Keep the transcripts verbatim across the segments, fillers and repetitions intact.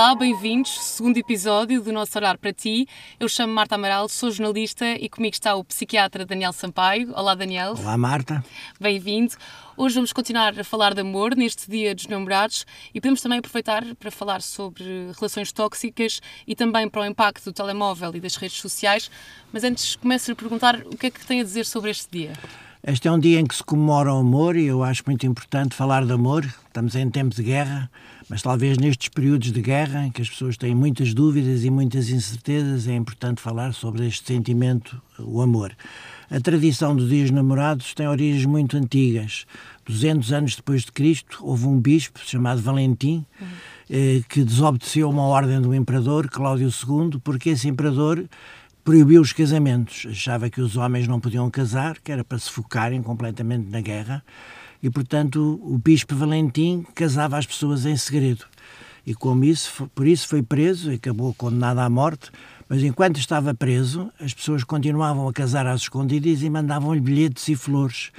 Olá, bem-vindos, segundo episódio do nosso Orar para ti. Eu chamo-me Marta Amaral, sou jornalista e comigo está o psiquiatra Daniel Sampaio. Olá, Daniel. Olá, Marta. Bem-vindo. Hoje vamos continuar a falar de amor neste Dia dos Namorados e podemos também aproveitar para falar sobre relações tóxicas e também para o impacto do telemóvel e das redes sociais. Mas antes começo a perguntar o que é que tem a dizer sobre este dia. Este é um dia em que se comemora o amor e eu acho muito importante falar de amor. Estamos em tempo de guerra, mas talvez nestes períodos de guerra, em que as pessoas têm muitas dúvidas e muitas incertezas, é importante falar sobre este sentimento, o amor. A tradição dos Dias Namorados tem origens muito antigas. duzentos anos depois de Cristo, houve um bispo chamado Valentim, uhum. eh, que desobedeceu uma ordem do imperador, Cláudio segundo, porque esse imperador proibiu os casamentos, achava que os homens não podiam casar, que era para se focarem completamente na guerra, e, portanto, o bispo Valentim casava as pessoas em segredo. E como isso, por isso foi preso e acabou condenado à morte, mas enquanto estava preso, as pessoas continuavam a casar às escondidas e mandavam-lhe bilhetes e flores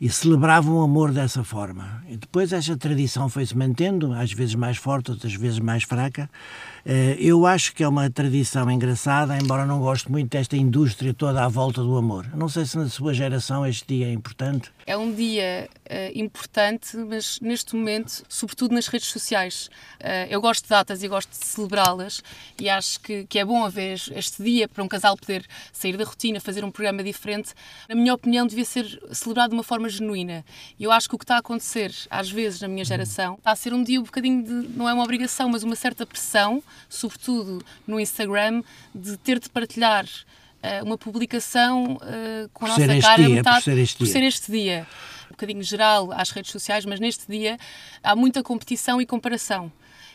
e celebravam o amor dessa forma. E depois essa tradição foi-se mantendo, às vezes mais forte, outras vezes mais fraca. Eu acho que é uma tradição engraçada, embora não goste muito desta indústria toda à volta do amor. Não sei se na sua geração este dia é importante. É um dia uh, importante, mas neste momento, sobretudo nas redes sociais. Uh, eu gosto de datas e gosto de celebrá-las e acho que, que é bom haver este dia para um casal poder sair da rotina, fazer um programa diferente. Na minha opinião, devia ser celebrado de uma forma genuína. E eu acho que o que está a acontecer, às vezes, na minha geração, está a ser um dia um bocadinho de, não é uma obrigação, mas uma certa pressão, sobretudo no Instagram, de ter de partilhar uh, uma publicação uh, com a nossa cara, dia, metade, por ser este por dia. Ser este dia. Um bocadinho geral às redes sociais, mas neste dia há muita competição e comparação.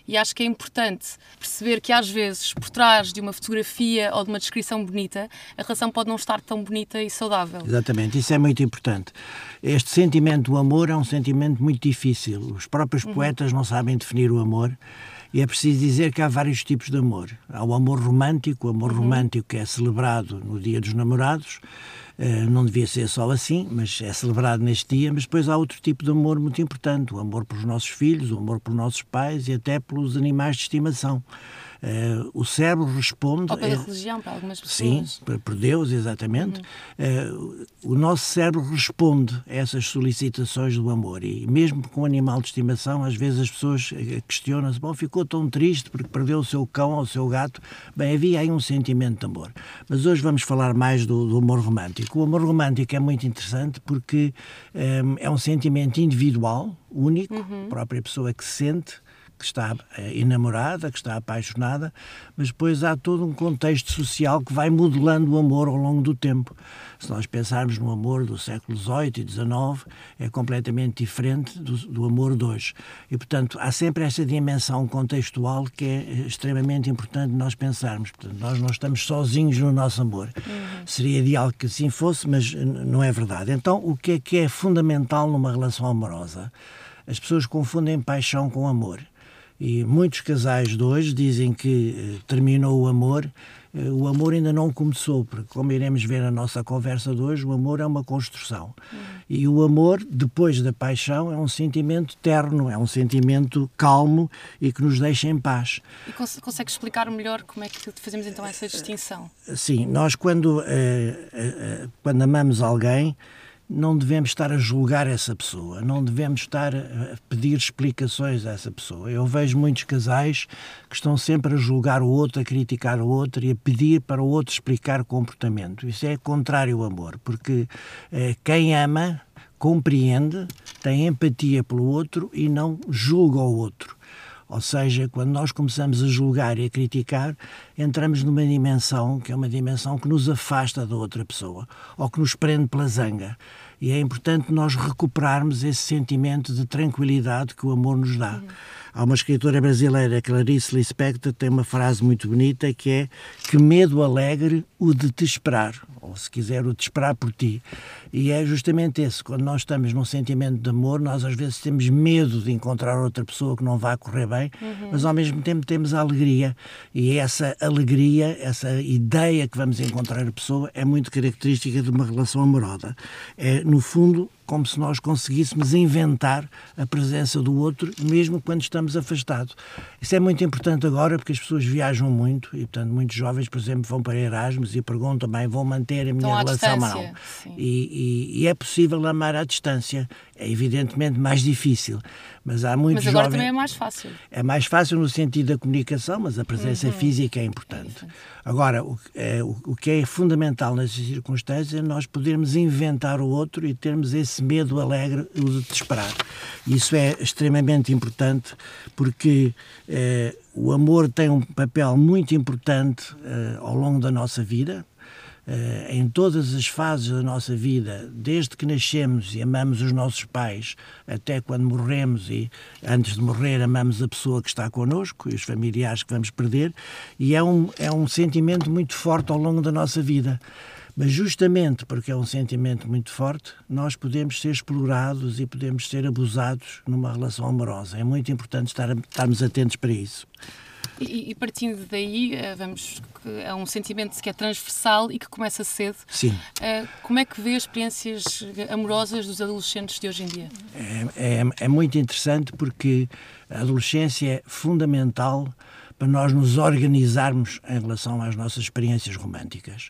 E acho que é importante perceber que às vezes por trás de uma fotografia ou de uma descrição bonita, a relação pode não estar tão bonita e saudável. Exatamente, isso é muito importante. Este sentimento do amor é um sentimento muito difícil. Os próprios uhum. poetas não sabem definir o amor. E é preciso dizer que há vários tipos de amor. Há o amor romântico, o amor uhum. romântico que é celebrado no Dia dos Namorados, uh, não devia ser só assim, mas é celebrado neste dia, mas depois há outro tipo de amor muito importante, o amor pelos nossos filhos, o amor pelos nossos pais e até pelos animais de estimação. Uh, o cérebro responde... Ou pela é, religião, para algumas pessoas. Sim, por Deus, exatamente. Uhum. Uh, o nosso cérebro responde a essas solicitações do amor e mesmo com o animal de estimação, às vezes as pessoas questionam-se, bom, ficou tão triste porque perdeu o seu cão ou o seu gato. Bem, havia aí um sentimento de amor. Mas hoje vamos falar mais do, do amor romântico. O amor romântico é muito interessante porque um, é um sentimento individual, único, uhum. a própria pessoa que se sente, que está enamorada, que está apaixonada, mas depois há todo um contexto social que vai modelando o amor ao longo do tempo. Se nós pensarmos no amor do século dezoito e dezenove, é completamente diferente do, do amor de hoje. E, portanto, há sempre esta dimensão contextual que é extremamente importante nós pensarmos. Portanto, nós não estamos sozinhos no nosso amor. Uhum. Seria ideal que assim fosse, mas não é verdade. Então, o que é que é fundamental numa relação amorosa? As pessoas confundem paixão com amor. E muitos casais de hoje dizem que eh, terminou o amor. Eh, o amor ainda não começou, porque, como iremos ver na nossa conversa de hoje, o amor é uma construção. Uhum. E o amor, depois da paixão, é um sentimento terno, é um sentimento calmo e que nos deixa em paz. E cons- consegue explicar melhor como é que fazemos então essa distinção? Sim, nós quando, eh, eh, quando amamos alguém, não devemos estar a julgar essa pessoa, não devemos estar a pedir explicações a essa pessoa. Eu vejo muitos casais que estão sempre a julgar o outro, a criticar o outro e a pedir para o outro explicar comportamento. Isso é contrário ao amor, porque eh, quem ama compreende, tem empatia pelo outro e não julga o outro. Ou seja, quando nós começamos a julgar e a criticar, entramos numa dimensão que é uma dimensão que nos afasta da outra pessoa, ou que nos prende pela zanga. E é importante nós recuperarmos esse sentimento de tranquilidade que o amor nos dá. Uhum. Há uma escritora brasileira, Clarice Lispector, tem uma frase muito bonita que é que medo alegre o de te esperar, ou se quiser o de esperar por ti. E é justamente esse, quando nós estamos num sentimento de amor, nós às vezes temos medo de encontrar outra pessoa que não vai correr bem, uhum. mas ao mesmo tempo temos a alegria. E essa alegria, essa ideia que vamos encontrar a pessoa é muito característica de uma relação amorosa. É, no fundo, como se nós conseguíssemos inventar a presença do outro, mesmo quando estamos afastados. Isso é muito importante agora, porque as pessoas viajam muito, e portanto muitos jovens, por exemplo, vão para Erasmus e perguntam, bem, vou manter a minha Estão relação ou não? E, e, e é possível amar à distância, é evidentemente mais difícil, mas há muitos jovens... Mas agora jovens, também é mais fácil. É mais fácil no sentido da comunicação, mas a presença uhum. física é importante. É agora, o, é, o, o que é fundamental nessas circunstâncias é nós podermos inventar o outro e termos esse medo alegre de te esperar. Isso é extremamente importante, porque é, o amor tem um papel muito importante é, ao longo da nossa vida, Uh, em todas as fases da nossa vida, desde que nascemos e amamos os nossos pais, até quando morremos e antes de morrer amamos a pessoa que está connosco e os familiares que vamos perder, e é um, é um sentimento muito forte ao longo da nossa vida. Mas justamente porque é um sentimento muito forte, nós podemos ser explorados e podemos ser abusados numa relação amorosa. É muito importante estar, estarmos atentos para isso. E, e partindo daí, vamos, é um sentimento que é transversal e que começa cedo. Sim. Como é que vê as experiências amorosas dos adolescentes de hoje em dia? É, é, é muito interessante, porque a adolescência é fundamental para nós nos organizarmos em relação às nossas experiências românticas.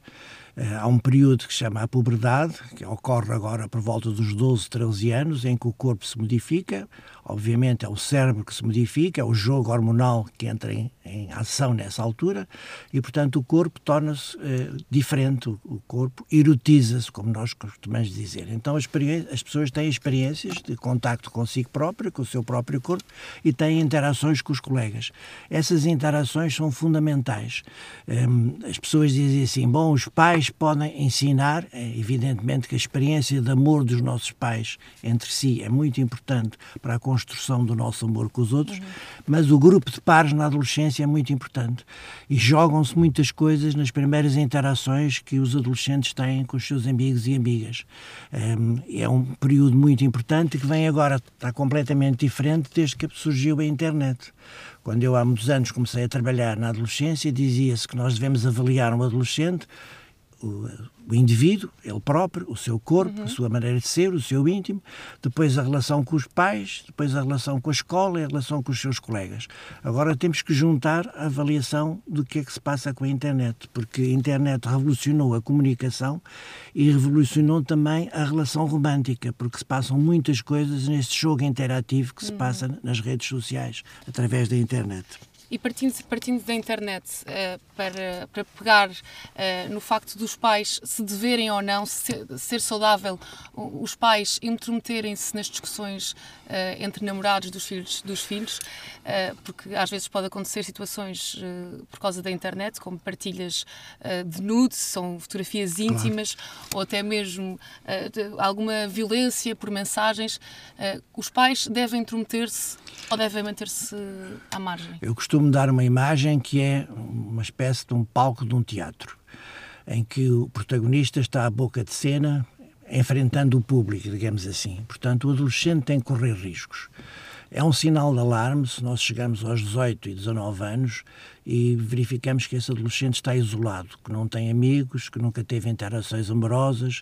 Há um período que se chama a puberdade, que ocorre agora por volta dos doze, treze anos, em que o corpo se modifica, obviamente é o cérebro que se modifica, é o jogo hormonal que entra em, em ação nessa altura, e portanto o corpo torna-se eh, diferente, o corpo erotiza-se, como nós costumamos dizer. Então as, as pessoas têm experiências de contacto consigo próprio, com o seu próprio corpo, e têm interações com os colegas. Essas interações são fundamentais. Um, as pessoas dizem assim, bom, os pais podem ensinar, evidentemente que a experiência de amor dos nossos pais entre si é muito importante para a construção do nosso amor com os outros, uhum. mas o grupo de pares na adolescência é muito importante e jogam-se muitas coisas nas primeiras interações que os adolescentes têm com os seus amigos e amigas. É um período muito importante que vem agora, está completamente diferente desde que surgiu a internet. Quando eu há muitos anos comecei a trabalhar na adolescência, dizia-se que nós devemos avaliar um adolescente, O, o indivíduo, ele próprio, o seu corpo, uhum. a sua maneira de ser, o seu íntimo, depois a relação com os pais, depois a relação com a escola e a relação com os seus colegas. Agora temos que juntar a avaliação do que é que se passa com a internet, porque a internet revolucionou a comunicação e revolucionou também a relação romântica, porque se passam muitas coisas neste jogo interativo que se uhum. passa nas redes sociais, através da internet. E partindo, partindo da internet, uh, para, para pegar uh, no facto dos pais se deverem ou não, se, ser saudável os pais intrometerem-se nas discussões uh, entre namorados dos filhos, dos filhos uh, porque às vezes pode acontecer situações uh, por causa da internet, como partilhas uh, de nudes, são fotografias íntimas, claro. Ou até mesmo uh, de, alguma violência por mensagens. Uh, os pais devem intrometer-se ou devem manter-se à margem? Eu costumo me dar uma imagem que é uma espécie de um palco de um teatro, em que o protagonista está à boca de cena, enfrentando o público, digamos assim. Portanto, o adolescente tem que correr riscos. É um sinal de alarme se nós chegamos aos dezoito e dezanove anos e verificamos que esse adolescente está isolado, que não tem amigos, que nunca teve interações amorosas,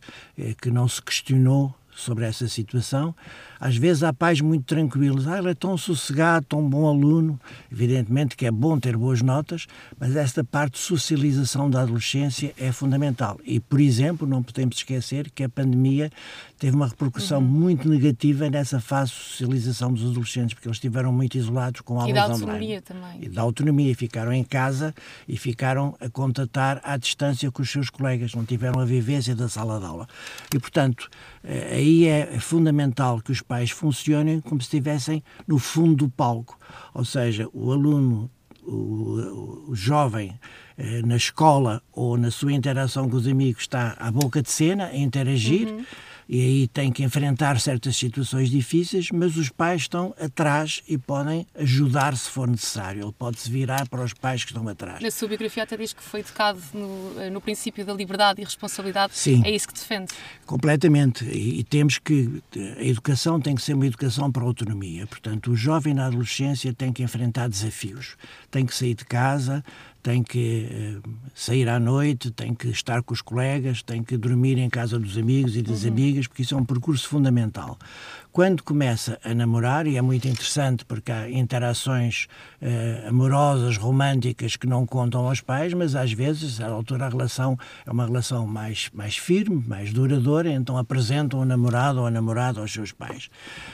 que não se questionou sobre essa situação. Às vezes há pais muito tranquilos, ah, ele é tão sossegado, tão bom aluno, evidentemente que é bom ter boas notas, mas esta parte de socialização da adolescência é fundamental. E, por exemplo, não podemos esquecer que a pandemia teve uma repercussão uhum. muito negativa nessa fase de socialização dos adolescentes, porque eles estiveram muito isolados com aulas online. E da autonomia também. E da autonomia, ficaram em casa e ficaram a contatar à distância com os seus colegas, não tiveram a vivência da sala de aula. E, portanto, aí E é fundamental que os pais funcionem como se estivessem no fundo do palco, ou seja, o aluno, o, o jovem eh, na escola ou na sua interação com os amigos está à boca de cena a interagir, uhum. e aí tem que enfrentar certas situações difíceis, mas os pais estão atrás e podem ajudar se for necessário. Ele pode-se virar para os pais que estão atrás. Na sua biografia até diz que foi educado no, no princípio da liberdade e responsabilidade. Sim. É isso que defende? Completamente. E, e temos que... A educação tem que ser uma educação para a autonomia. Portanto, o jovem na adolescência tem que enfrentar desafios. Tem que sair de casa, tem que sair à noite, tem que estar com os colegas, tem que dormir em casa dos amigos e das uhum. amigas, porque isso é um percurso fundamental. Quando começa a namorar, e é muito interessante porque há interações eh, amorosas, românticas, que não contam aos pais, mas às vezes, à altura, a relação é uma relação mais, mais firme, mais duradoura, então apresentam o namorado ou a namorada aos seus pais.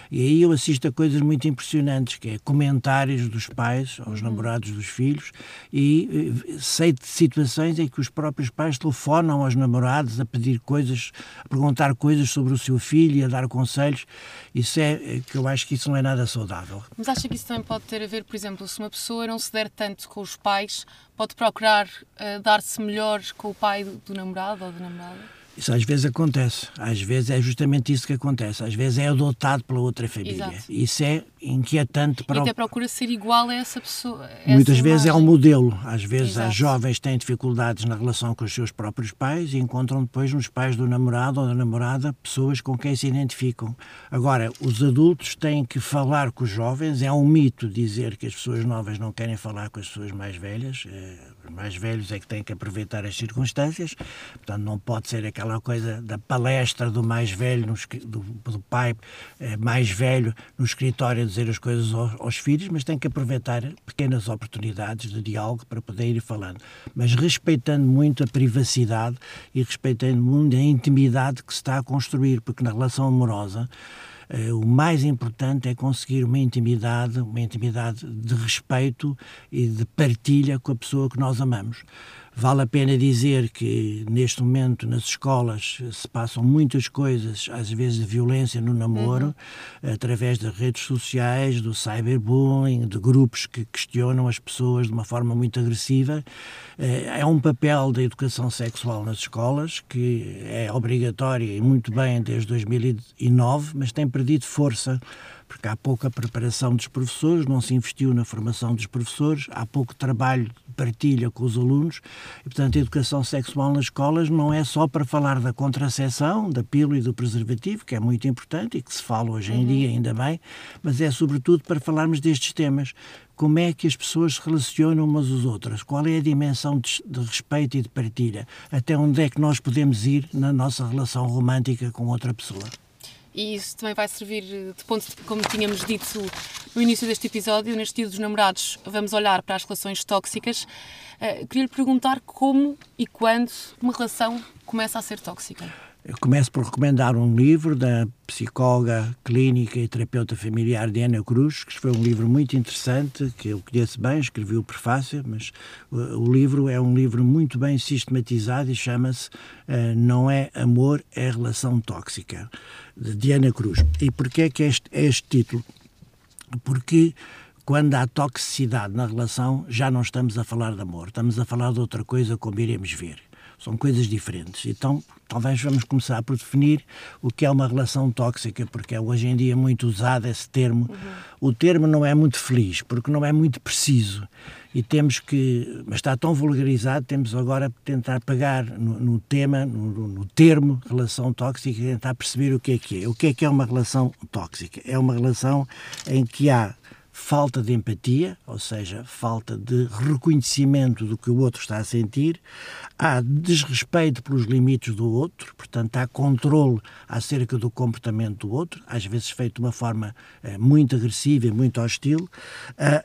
E aí eu assisto a coisas muito impressionantes, que é comentários dos pais aos uhum. namorados dos filhos, e eh, sei de situações em que os próprios pais telefonam aos namorados a pedir coisas, a perguntar coisas sobre o seu filho e a dar conselhos. Isso é que eu acho que isso não é nada saudável. Mas acha que isso também pode ter a ver, por exemplo, se uma pessoa não se der tanto com os pais, pode procurar uh, dar-se melhor com o pai do, do namorado ou da namorada? Isso às vezes acontece. Às vezes é justamente isso que acontece. Às vezes é adotado pela outra família. Exato. Isso é inquietante. Para e até o... procura ser igual a essa pessoa. A Muitas essa vezes imagem. É um modelo. Às vezes Exato. As jovens têm dificuldades na relação com os seus próprios pais e encontram depois nos pais do namorado ou da namorada pessoas com quem se identificam. Agora, os adultos têm que falar com os jovens. É um mito dizer que as pessoas novas não querem falar com as pessoas mais velhas. Os mais velhos é que têm que aproveitar as circunstâncias. Portanto, não pode ser aquela aquela coisa da palestra do mais velho, no, do, do pai eh, mais velho no escritório a dizer as coisas aos, aos filhos, mas tem que aproveitar pequenas oportunidades de diálogo para poder ir falando. Mas respeitando muito a privacidade e respeitando muito a intimidade que se está a construir, porque na relação amorosa o mais importante é conseguir uma intimidade, uma intimidade de respeito e de partilha com a pessoa que nós amamos. Vale a pena dizer que neste momento nas escolas se passam muitas coisas, às vezes de violência no namoro, uhum. através das redes sociais, do cyberbullying, de grupos que questionam as pessoas de uma forma muito agressiva. É um papel da educação sexual nas escolas, que é obrigatória e muito bem desde dois mil e nove, mas tem perdido força, porque há pouca preparação dos professores, não se investiu na formação dos professores, há pouco trabalho de partilha com os alunos, e, portanto, a educação sexual nas escolas não é só para falar da contracepção, da pílula e do preservativo, que é muito importante e que se fala hoje em uhum. dia, ainda bem, mas é sobretudo para falarmos destes temas. Como é que as pessoas se relacionam umas às outras? Qual é a dimensão de, de respeito e de partilha? Até onde é que nós podemos ir na nossa relação romântica com outra pessoa? E isso também vai servir de ponto, de, como tínhamos dito no início deste episódio, neste Dia dos Namorados vamos olhar para as relações tóxicas. Uh, queria lhe perguntar como e quando uma relação começa a ser tóxica. Eu começo por recomendar um livro da psicóloga clínica e terapeuta familiar Diana Cruz, que foi um livro muito interessante, que eu conheço bem, escrevi o prefácio, mas o, o livro é um livro muito bem sistematizado e chama-se uh, Não é Amor, é Relação Tóxica, de Diana Cruz. E porquê é que este, é este título? Porque quando há toxicidade na relação, já não estamos a falar de amor, estamos a falar de outra coisa, como iremos ver. São coisas diferentes. Então, talvez vamos começar por definir o que é uma relação tóxica, porque é hoje em dia muito usado esse termo. Uhum. O termo não é muito feliz, porque não é muito preciso. E temos que, mas está tão vulgarizado, temos agora que tentar pegar no, no tema, no, no termo relação tóxica e tentar perceber o que é que é. O que é que é uma relação tóxica? É uma relação em que há falta de empatia, ou seja, falta de reconhecimento do que o outro está a sentir, há desrespeito pelos limites do outro, portanto há controle acerca do comportamento do outro, às vezes feito de uma forma eh, muito agressiva e muito hostil,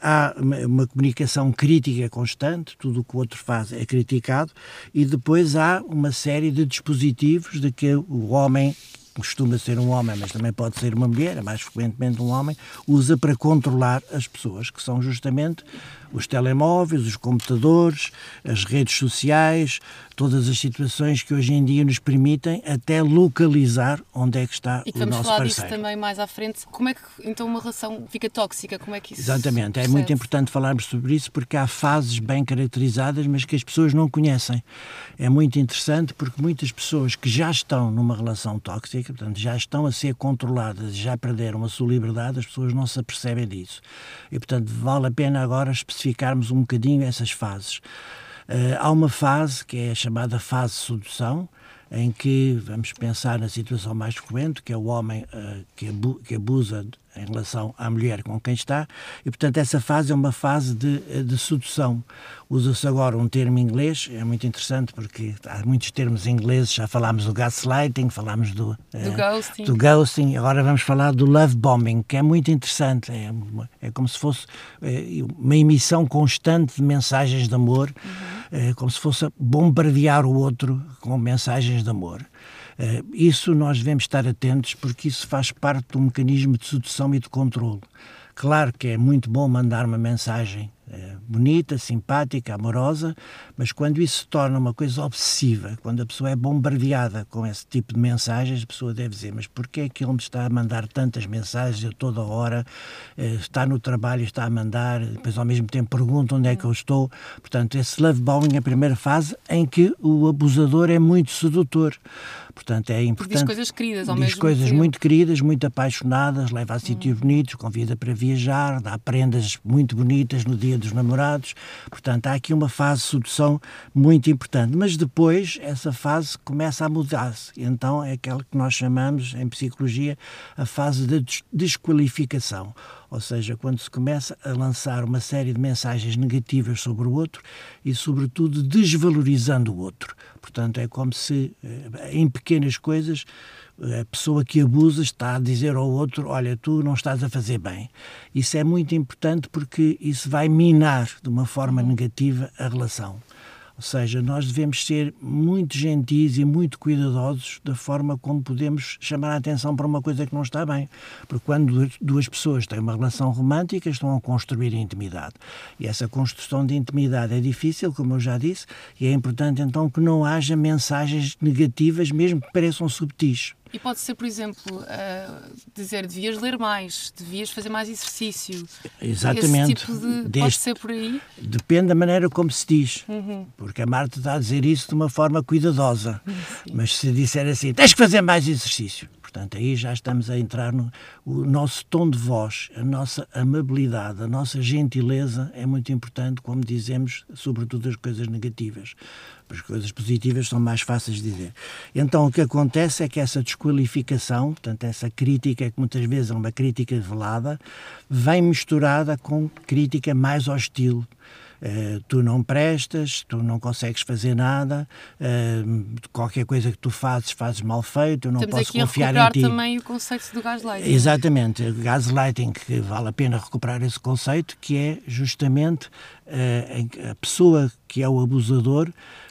há uma comunicação crítica constante, tudo o que o outro faz é criticado, e depois há uma série de dispositivos de que o homem costuma ser um homem, mas também pode ser uma mulher, mais frequentemente um homem, usa para controlar as pessoas, que são justamente os telemóveis, os computadores, as redes sociais, todas as situações que hoje em dia nos permitem até localizar onde é que está o nosso parceiro. E vamos falar disso também mais à frente. Como é que então uma relação fica tóxica? Como é que isso Exatamente, é muito importante falarmos sobre isso, porque há fases bem caracterizadas, mas que as pessoas não conhecem. É muito interessante porque muitas pessoas que já estão numa relação tóxica, portanto já estão a ser controladas, já perderam a sua liberdade, as pessoas não se apercebem disso. E portanto vale a pena agora especificarmos um bocadinho essas fases. Uh, há uma fase que é a chamada fase de sedução, em que vamos pensar na situação mais frequente, que é o homem uh, que abusa em relação à mulher com quem está, e portanto essa fase é uma fase de, de sedução. Usa-se agora um termo inglês, é muito interessante porque há muitos termos ingleses, já falámos do gaslighting, falámos do, do, é, ghosting. do ghosting, agora vamos falar do love bombing, que é muito interessante, é, é como se fosse é, uma emissão constante de mensagens de amor, uhum. é, como se fosse bombardear o outro com mensagens de amor. Isso nós devemos estar atentos porque isso faz parte do mecanismo de sedução e de controle. Claro que é muito bom mandar uma mensagem é, bonita, simpática, amorosa, mas quando isso se torna uma coisa obsessiva, quando a pessoa é bombardeada com esse tipo de mensagens, a pessoa deve dizer, mas porquê é que ele me está a mandar tantas mensagens a toda hora, é, está no trabalho, está a mandar, depois ao mesmo tempo pergunta onde é que eu estou. Portanto, esse love bombing é a primeira fase em que o abusador é muito sedutor. Portanto, é importante. Diz coisas queridas ao mesmo tempo. Diz coisas muito queridas, muito apaixonadas, leva a sítios hum. bonitos, convida para viajar, dá prendas muito bonitas no Dia dos Namorados. Portanto, há aqui uma fase de sedução muito importante. Mas depois, essa fase começa a mudar-se. Então, é aquela que nós chamamos, em psicologia, a fase da desqualificação. Ou seja, quando se começa a lançar uma série de mensagens negativas sobre o outro e, sobretudo, desvalorizando o outro. Portanto, é como se, em pequenas coisas, a pessoa que abusa está a dizer ao outro, olha, tu não estás a fazer bem. Isso é muito importante porque isso vai minar de uma forma negativa a relação. Ou seja, nós devemos ser muito gentis e muito cuidadosos da forma como podemos chamar a atenção para uma coisa que não está bem. Porque quando duas pessoas têm uma relação romântica, estão a construir a intimidade. E essa construção de intimidade é difícil, como eu já disse, e é importante então que não haja mensagens negativas, mesmo que pareçam subtis. E pode ser, por exemplo, uh, dizer devias ler mais, devias fazer mais exercício. Exatamente. Esse tipo de... Deste... Pode ser por aí? Depende da maneira como se diz. Uhum. Porque a Marta está a dizer isso de uma forma cuidadosa. Sim. Mas se disser assim, tens que fazer mais exercício. Portanto, aí já estamos a entrar no o nosso tom de voz, a nossa amabilidade, a nossa gentileza é muito importante, como dizemos, sobretudo as coisas negativas. As coisas positivas são mais fáceis de dizer. Então, o que acontece é que essa desqualificação, portanto, essa crítica, que muitas vezes é uma crítica velada, vem misturada com crítica mais hostil. Uh, tu não prestas, tu não consegues fazer nada, uh, qualquer coisa que tu fazes, fazes mal feito, eu não Estamos posso confiar em ti. Estamos também o conceito do gaslighting. Exatamente, o gaslighting, que vale a pena recuperar esse conceito, que é justamente uh, a pessoa que é o abusador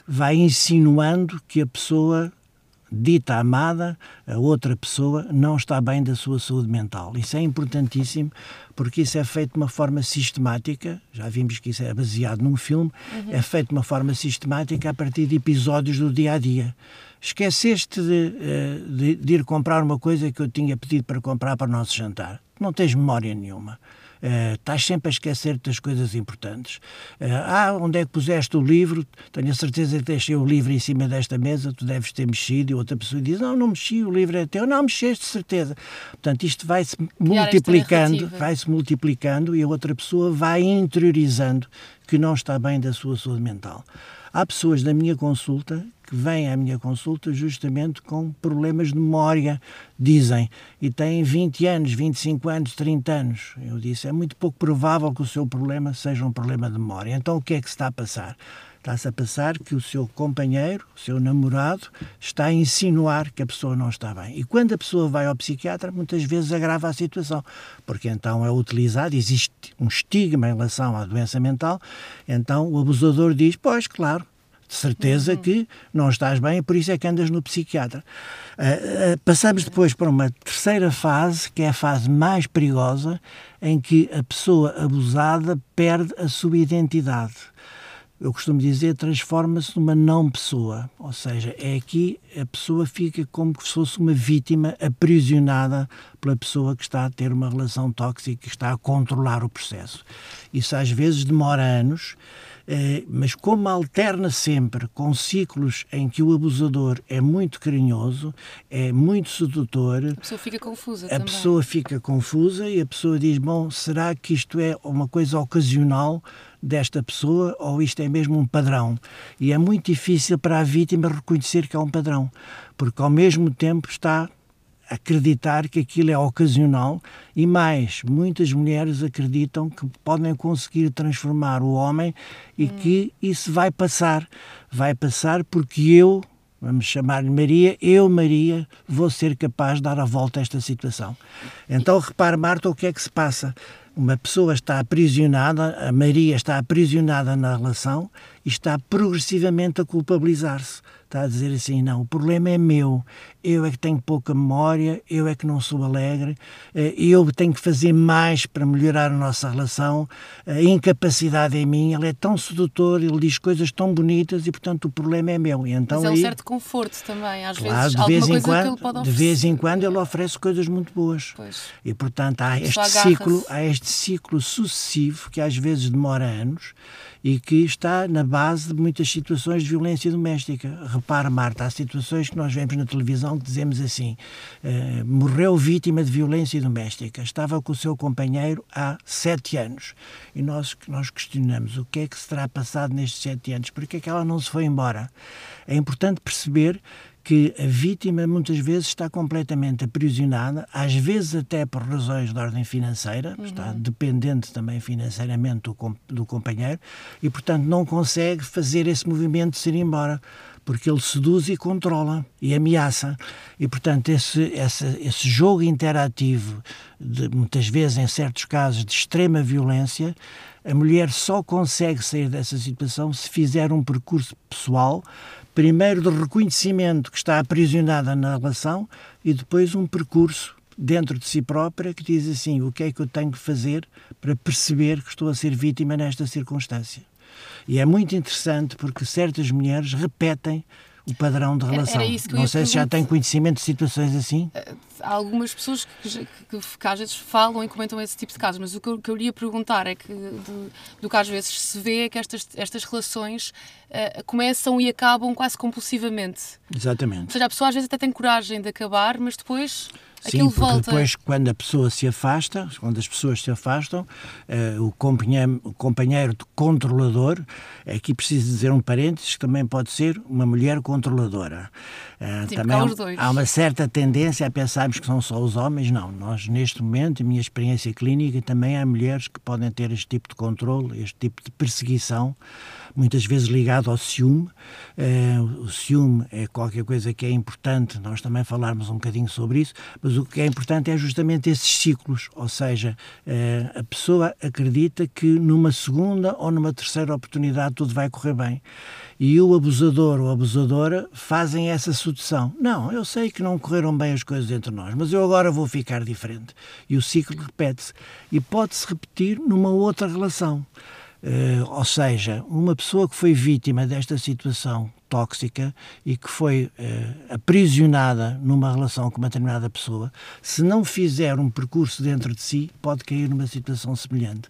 vai insinuando que a pessoa dita amada, a outra pessoa não está bem da sua saúde mental. Isso é importantíssimo porque isso é feito de uma forma sistemática, já vimos que isso é baseado num filme, uhum. é feito de uma forma sistemática a partir de episódios do dia-a-dia. Esqueceste de, de, de ir comprar uma coisa que eu tinha pedido para comprar para o nosso jantar. Não tens memória nenhuma. Uh, estás sempre a esquecer-te das coisas importantes. Uh, ah, onde é que puseste o livro? Tenho a certeza que deixei o livro em cima desta mesa, tu deves ter mexido. E outra pessoa diz, não, não mexi, o livro é teu. Não, mexeste, certeza. Portanto, isto vai-se multiplicando, vai-se multiplicando e a outra pessoa vai interiorizando que não está bem da sua saúde mental. Há pessoas da minha consulta que vêm à minha consulta justamente com problemas de memória, dizem, e têm vinte anos, vinte e cinco anos, trinta anos. Eu disse, é muito pouco provável que o seu problema seja um problema de memória. Então o que é que se está a passar? Está-se a passar que o seu companheiro, o seu namorado, está a insinuar que a pessoa não está bem. E quando a pessoa vai ao psiquiatra, muitas vezes agrava a situação, porque então é utilizado, existe um estigma em relação à doença mental, então o abusador diz, pois, claro, de certeza uhum. que não estás bem, por isso é que andas no psiquiatra. Uh, uh, passamos depois para uma terceira fase, que é a fase mais perigosa, em que a pessoa abusada perde a sua identidade. Eu costumo dizer, transforma-se numa não-pessoa, ou seja, é aqui a pessoa fica como se fosse uma vítima aprisionada pela pessoa que está a ter uma relação tóxica, que está a controlar o processo. Isso às vezes demora anos, mas como alterna sempre com ciclos em que o abusador é muito carinhoso, é muito sedutor, a pessoa fica confusa a também. pessoa fica confusa e a pessoa diz, bom, será que isto é uma coisa ocasional desta pessoa ou isto é mesmo um padrão? E é muito difícil para a vítima reconhecer que é um padrão, porque ao mesmo tempo está acreditar que aquilo é ocasional e mais, muitas mulheres acreditam que podem conseguir transformar o homem e hum. que isso vai passar, vai passar porque eu, vamos chamar-lhe Maria, eu, Maria, vou ser capaz de dar a volta a esta situação. Então repare, Marta, o que é que se passa? Uma pessoa está aprisionada, a Maria está aprisionada na relação e está progressivamente a culpabilizar-se. Está a dizer assim, não, o problema é meu, eu é que tenho pouca memória, eu é que não sou alegre, eu tenho que fazer mais para melhorar a nossa relação, a incapacidade é minha, ele é tão sedutor, ele diz coisas tão bonitas e, portanto, o problema é meu. E então, mas é um aí, certo conforto também, às claro, vezes, de vez alguma em coisa quando, que ele pode oferecer. De vez em quando ele oferece coisas muito boas. Pois. E, portanto, há este, ciclo, há este ciclo sucessivo que às vezes demora anos e que está na base de muitas situações de violência doméstica. Repare, Marta, há situações que nós vemos na televisão que dizemos assim, eh, morreu vítima de violência doméstica, estava com o seu companheiro há sete anos. E nós, nós questionamos o que é que se terá passado nestes sete anos, porque é que ela não se foi embora. É importante perceber que a vítima muitas vezes está completamente aprisionada, às vezes até por razões de ordem financeira, uhum. está dependente também financeiramente do, do companheiro e, portanto, não consegue fazer esse movimento de se ir embora, porque ele seduz e controla e ameaça. E, portanto, esse, esse, esse jogo interativo, de, muitas vezes, em certos casos, de extrema violência, a mulher só consegue sair dessa situação se fizer um percurso pessoal, primeiro de reconhecimento que está aprisionada na relação e depois um percurso dentro de si própria que diz assim, o que é que eu tenho que fazer para perceber que estou a ser vítima nesta circunstância? E é muito interessante porque certas mulheres repetem o padrão de relação. Era, era não sei se já tem conhecimento de situações assim. Há algumas pessoas que, que, que, que às vezes falam e comentam esse tipo de casos, mas o que eu, que eu lhe ia perguntar é que de, do que às vezes se vê é que estas, estas relações uh, começam e acabam quase compulsivamente. Exatamente. Ou seja, a pessoa às vezes até tem coragem de acabar, mas depois... Sim, aquilo porque volta. Depois quando a pessoa se afasta, quando as pessoas se afastam, uh, o, companheiro, o companheiro controlador, aqui preciso dizer um parênteses, que também pode ser uma mulher controladora. Uh, Sim, também há, os dois. Há uma certa tendência a pensarmos que são só os homens, não. Nós neste momento, a minha experiência clínica, também há mulheres que podem ter este tipo de controle, este tipo de perseguição, muitas vezes ligado ao ciúme. Uh, o ciúme é qualquer coisa que é importante nós também falarmos um bocadinho sobre isso, mas o que é importante é justamente esses ciclos, ou seja, uh, a pessoa acredita que numa segunda ou numa terceira oportunidade tudo vai correr bem. E o abusador ou a abusadora fazem essa sedução. Não, eu sei que não correram bem as coisas entre nós, mas eu agora vou ficar diferente. E o ciclo repete-se. E pode-se repetir numa outra relação. Uh, ou seja, uma pessoa que foi vítima desta situação tóxica e que foi uh, aprisionada numa relação com uma determinada pessoa, se não fizer um percurso dentro de si, pode cair numa situação semelhante.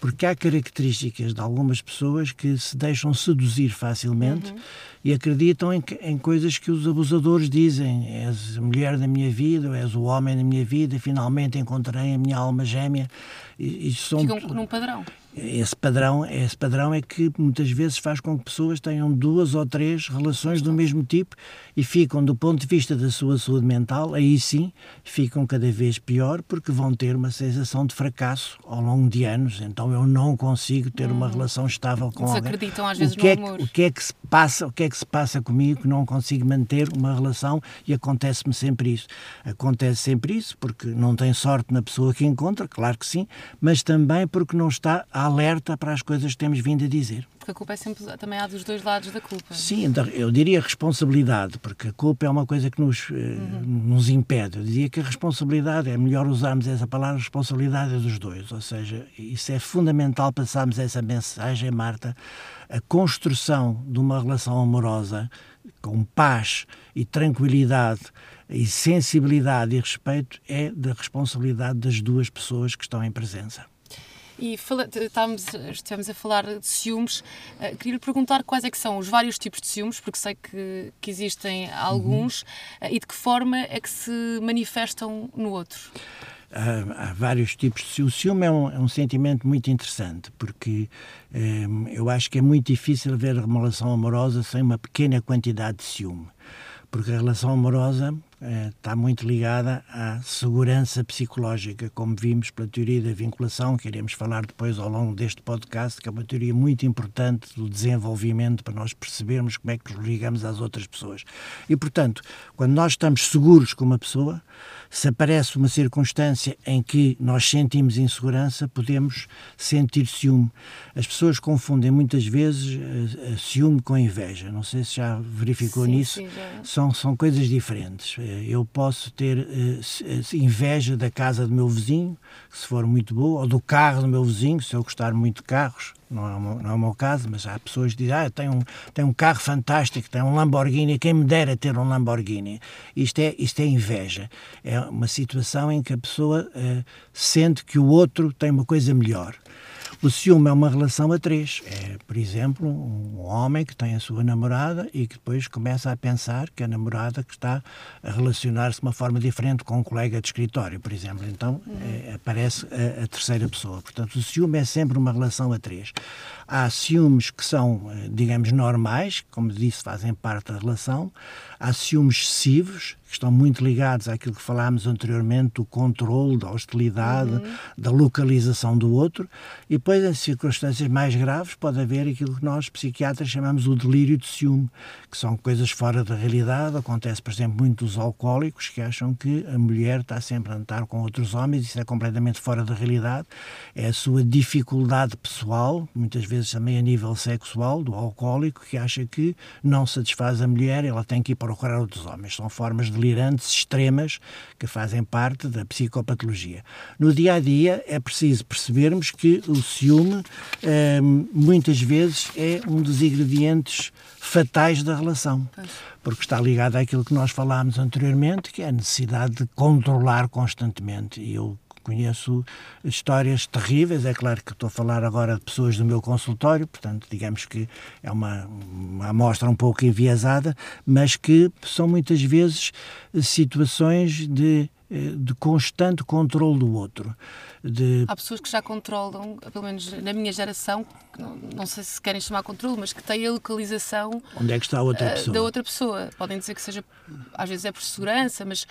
Porque há características de algumas pessoas que se deixam seduzir facilmente uhum. e acreditam em, em coisas que os abusadores dizem. És a mulher da minha vida, ou és o homem da minha vida, finalmente encontrei a minha alma gêmea. E, e são... Ficam num padrão. Esse padrão, esse padrão é que muitas vezes faz com que pessoas tenham duas ou três relações do mesmo tipo e ficam, do ponto de vista da sua saúde mental, aí sim, ficam cada vez pior porque vão ter uma sensação de fracasso ao longo de anos. Então eu não consigo ter hum. uma relação estável com alguém. Desacreditam às vezes no amor. O que é que se passa, o que é que se passa comigo que não consigo manter uma relação e acontece-me sempre isso? Acontece sempre isso porque não tem sorte na pessoa que encontra, claro que sim, mas também porque não está alerta para as coisas que temos vindo a dizer. Porque a culpa é sempre, também há dos dois lados da culpa. Sim, eu diria responsabilidade, porque a culpa é uma coisa que nos, uhum. nos impede. Eu diria que a responsabilidade, é melhor usarmos essa palavra, responsabilidade é dos dois. Ou seja, isso é fundamental passarmos essa mensagem, Marta. A construção de uma relação amorosa com paz e tranquilidade e sensibilidade e respeito é da responsabilidade das duas pessoas que estão em presença. E fala, estávamos, estivemos a falar de ciúmes, uh, queria lhe perguntar quais é que são os vários tipos de ciúmes, porque sei que, que existem alguns, uhum. uh, e de que forma é que se manifestam no outro? Há, há vários tipos de ciúme. O ciúme é um, é um sentimento muito interessante, porque um, eu acho que é muito difícil ver a relação amorosa sem uma pequena quantidade de ciúme, porque a relação amorosa está muito ligada à segurança psicológica, como vimos pela teoria da vinculação, que iremos falar depois ao longo deste podcast, que é uma teoria muito importante do desenvolvimento para nós percebermos como é que nos ligamos às outras pessoas. E, portanto, quando nós estamos seguros com uma pessoa, se aparece uma circunstância em que nós sentimos insegurança, podemos sentir ciúme. As pessoas confundem muitas vezes ciúme com inveja. Não sei se já verificou sim, nisso. Sim, já. São, são coisas diferentes. Eu posso ter uh, inveja da casa do meu vizinho, se for muito boa, ou do carro do meu vizinho, se eu gostar muito de carros. Não é, meu, não é o meu caso, mas há pessoas que dizem ah, tem um, tem um carro fantástico, tem um Lamborghini, quem me dera ter um Lamborghini. Isto é, isto é inveja. É uma situação em que a pessoa uh, sente que o outro tem uma coisa melhor. O ciúme é uma relação a três. É, por exemplo, um homem que tem a sua namorada e que depois começa a pensar que a namorada que está a relacionar-se de uma forma diferente com um colega de escritório, por exemplo. Então, é, aparece a, a terceira pessoa. Portanto, o ciúme é sempre uma relação a três. Há ciúmes que são, digamos, normais, como disse, fazem parte da relação. Há ciúmes excessivos, que estão muito ligados àquilo que falámos anteriormente, do controle, da hostilidade, uhum. da localização do outro. E depois, em circunstâncias mais graves, pode haver aquilo que nós, psiquiatras, chamamos o delírio de ciúme, que são coisas fora da realidade. Acontece, por exemplo, muito dos alcoólicos, que acham que a mulher está sempre a andar com outros homens. Isso é completamente fora da realidade. É a sua dificuldade pessoal, muitas vezes também a nível sexual, do alcoólico, que acha que não satisfaz a mulher, ela tem que ir procurar outros homens. São formas delirantes extremas que fazem parte da psicopatologia. No dia a dia é preciso percebermos que o ciúme eh, muitas vezes é um dos ingredientes fatais da relação, porque está ligado àquilo que nós falámos anteriormente, que é a necessidade de controlar constantemente. E eu conheço histórias terríveis, é claro que estou a falar agora de pessoas do meu consultório, portanto, digamos que é uma, uma amostra um pouco enviesada, mas que são muitas vezes situações de, de constante controle do outro. De... Há pessoas que já controlam, pelo menos na minha geração, não, não sei se querem chamar controle, mas que têm a localização onde é que está a outra pessoa. Da outra pessoa. Podem dizer que seja, às vezes é por segurança, mas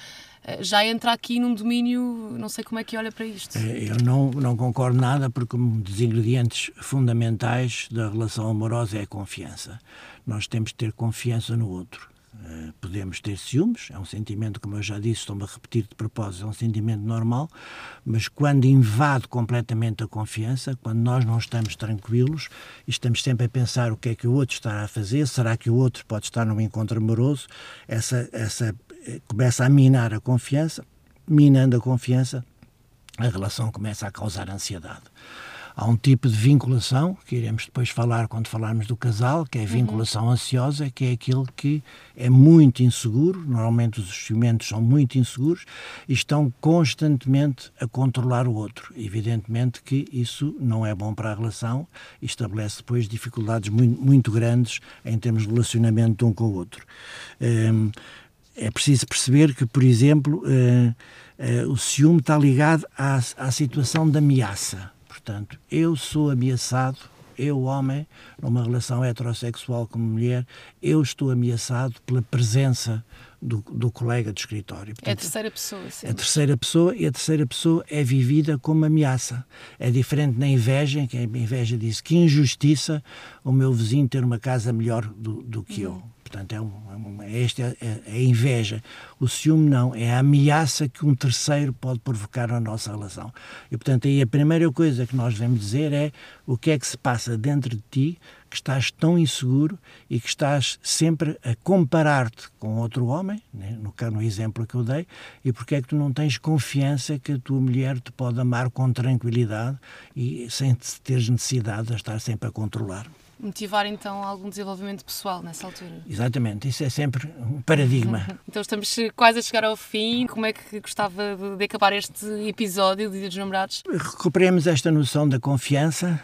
já entra aqui num domínio, não sei como é que olha para isto. Eu não, não concordo nada, porque um dos ingredientes fundamentais da relação amorosa é a confiança. Nós temos de ter confiança no outro. Podemos ter ciúmes, é um sentimento, como eu já disse, estou-me a repetir de propósito, é um sentimento normal, mas quando invade completamente a confiança, quando nós não estamos tranquilos e estamos sempre a pensar o que é que o outro estará a fazer, será que o outro pode estar num encontro amoroso, essa, essa, começa a minar a confiança, minando a confiança, a relação começa a causar ansiedade. Há um tipo de vinculação, que iremos depois falar quando falarmos do casal, que é a vinculação uhum. ansiosa, que é aquele que é muito inseguro, normalmente os sentimentos são muito inseguros, e estão constantemente a controlar o outro. Evidentemente que isso não é bom para a relação e estabelece depois dificuldades muito, muito grandes em termos de relacionamento um com o outro. Hum, É preciso perceber que, por exemplo, eh, eh, o ciúme está ligado à, à situação de ameaça. Portanto, eu sou ameaçado, eu, homem, numa relação heterossexual como mulher, eu estou ameaçado pela presença do, do colega do escritório. Portanto, é a terceira pessoa, sim. É a terceira pessoa, e a terceira pessoa é vivida como ameaça. É diferente na inveja, que a inveja diz que injustiça o meu vizinho ter uma casa melhor do, do que uhum. eu. Portanto, é uma, é esta é, é inveja. O ciúme não, é a ameaça que um terceiro pode provocar na nossa relação. E, portanto, aí a primeira coisa que nós devemos dizer é o que é que se passa dentro de ti, que estás tão inseguro e que estás sempre a comparar-te com outro homem, né? no, no exemplo que eu dei, e porque é que tu não tens confiança que a tua mulher te pode amar com tranquilidade e sem teres necessidade de estar sempre a controlar. Motivar, então, algum desenvolvimento pessoal nessa altura. Exatamente, isso é sempre um paradigma. Então estamos quase a chegar ao fim. Como é que gostava de acabar este episódio de Dia dos Namorados? Recuperemos esta noção da confiança.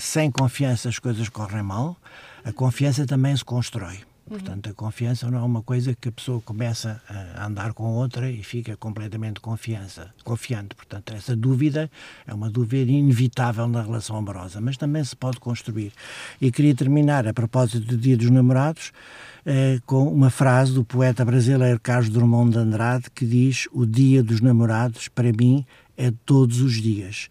Sem confiança as coisas correm mal. A confiança também se constrói. Portanto, a confiança não é uma coisa que a pessoa começa a andar com outra e fica completamente confiança, confiante. Portanto, essa dúvida é uma dúvida inevitável na relação amorosa, mas também se pode construir. E queria terminar, a propósito do Dia dos Namorados, eh, com uma frase do poeta brasileiro Carlos Drummond de Andrade, que diz: "O Dia dos Namorados, para mim, é todos os dias.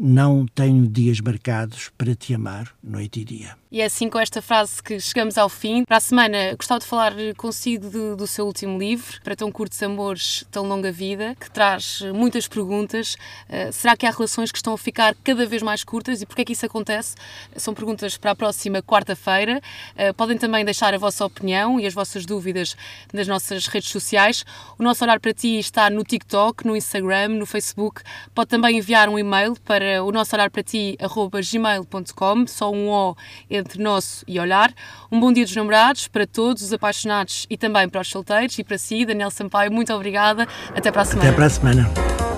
Não tenho dias marcados para te amar noite e dia." E é assim, com esta frase, que chegamos ao fim. Para a semana, gostava de falar consigo de, do seu último livro, Para Tão Curtos Amores, Tão Longa Vida, que traz muitas perguntas. Uh, será que há relações que estão a ficar cada vez mais curtas e porquê é que isso acontece? São perguntas para a próxima quarta-feira. Uh, podem também deixar a vossa opinião e as vossas dúvidas nas nossas redes sociais. O nosso Orar para Ti está no TikTok, no Instagram, no Facebook. Pode também enviar um e-mail para o nosso orar para ti, arroba gmail ponto com, só um O entre nosso e olhar. Um bom dia dos namorados para todos os apaixonados e também para os solteiros, e para si, Daniel Sampaio, muito obrigada. Até para a semana. Até para a semana.